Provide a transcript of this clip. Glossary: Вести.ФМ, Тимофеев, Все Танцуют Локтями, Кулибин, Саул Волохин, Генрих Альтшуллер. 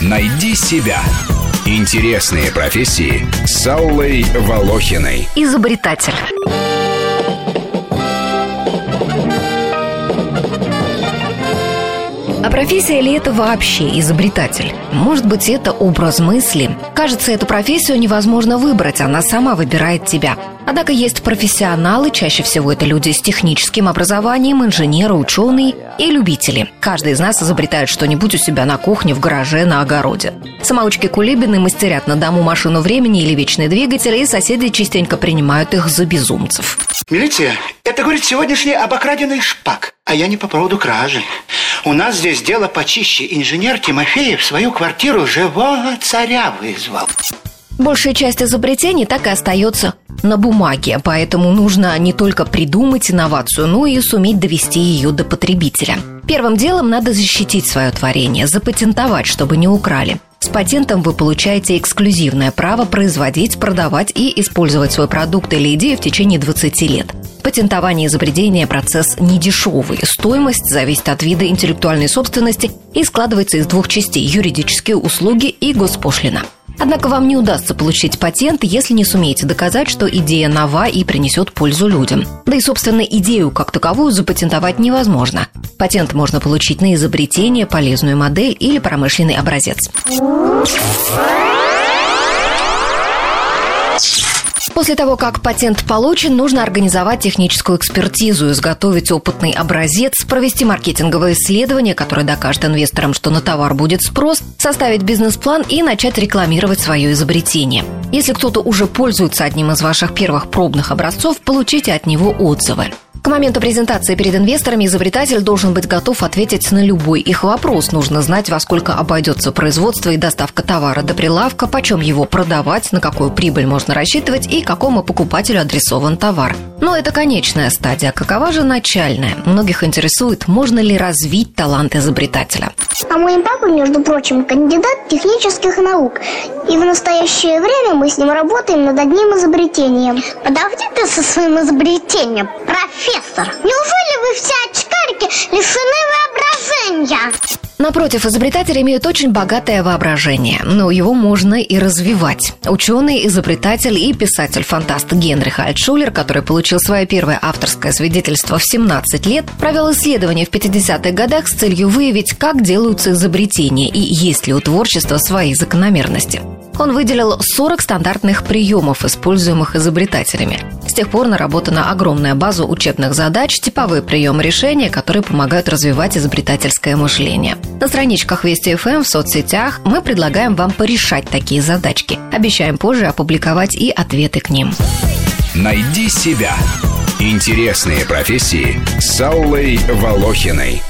Найди себя. Интересные профессии с Саулой Волохиной. Изобретатель. А профессия ли это вообще изобретатель? Может быть, это образ мысли. Кажется, эту профессию невозможно выбрать, она сама выбирает тебя. Однако есть профессионалы, чаще всего это люди с техническим образованием, инженеры, ученые и любители. Каждый из нас изобретает что-нибудь у себя на кухне, в гараже, на огороде. Самоучки Кулибины мастерят на дому машину времени или вечный двигатель, и соседи частенько принимают их за безумцев. Милиция, это, говорит, сегодняшний обокраденный шпак, а я не по поводу кражи. У нас здесь дело почище. Инженер Тимофеев в свою квартиру живого царя вызвал. Большая часть изобретений так и остается на бумаге, поэтому нужно не только придумать инновацию, но и суметь довести ее до потребителя. Первым делом надо защитить свое творение, запатентовать, чтобы не украли. С патентом вы получаете эксклюзивное право производить, продавать и использовать свой продукт или идею в течение 20 лет. Патентование изобретения – процесс недешевый. Стоимость зависит от вида интеллектуальной собственности и складывается из двух частей – юридические услуги и госпошлина. Однако вам не удастся получить патент, если не сумеете доказать, что идея нова и принесет пользу людям. Да и, собственно, идею как таковую запатентовать невозможно. Патент можно получить на изобретение, полезную модель или промышленный образец. После того, как патент получен, нужно организовать техническую экспертизу, изготовить опытный образец, провести маркетинговое исследование, которое докажет инвесторам, что на товар будет спрос, составить бизнес-план и начать рекламировать свое изобретение. Если кто-то уже пользуется одним из ваших первых пробных образцов, получите от него отзывы. К моменту презентации перед инвесторами изобретатель должен быть готов ответить на любой их вопрос. Нужно знать, во сколько обойдется производство и доставка товара до прилавка, почем его продавать, на какую прибыль можно рассчитывать и какому покупателю адресован товар. Но это конечная стадия. Какова же начальная? Многих интересует, можно ли развить талант изобретателя. А мой папа, между прочим, кандидат технических наук. И в настоящее время мы с ним работаем над одним изобретением. Подожди ты со своим изобретением, профессор. Неужели вы все очкарики лишены воображения? Напротив, изобретатели имеют очень богатое воображение, но его можно и развивать. Ученый, изобретатель и писатель-фантаст Генрих Альтшуллер, который получил свое первое авторское свидетельство в 17 лет, провел исследование в 50-х годах с целью выявить, как делаются изобретения и есть ли у творчества свои закономерности. Он выделил 40 стандартных приемов, используемых изобретателями. С тех пор наработана огромная база учебных задач, типовые приемы решения, которые помогают развивать изобретательское мышление. На страничках Вести.ФМ, в соцсетях мы предлагаем вам порешать такие задачки. Обещаем позже опубликовать и ответы к ним. Найди себя. Интересные профессии с Саулой Волохиной.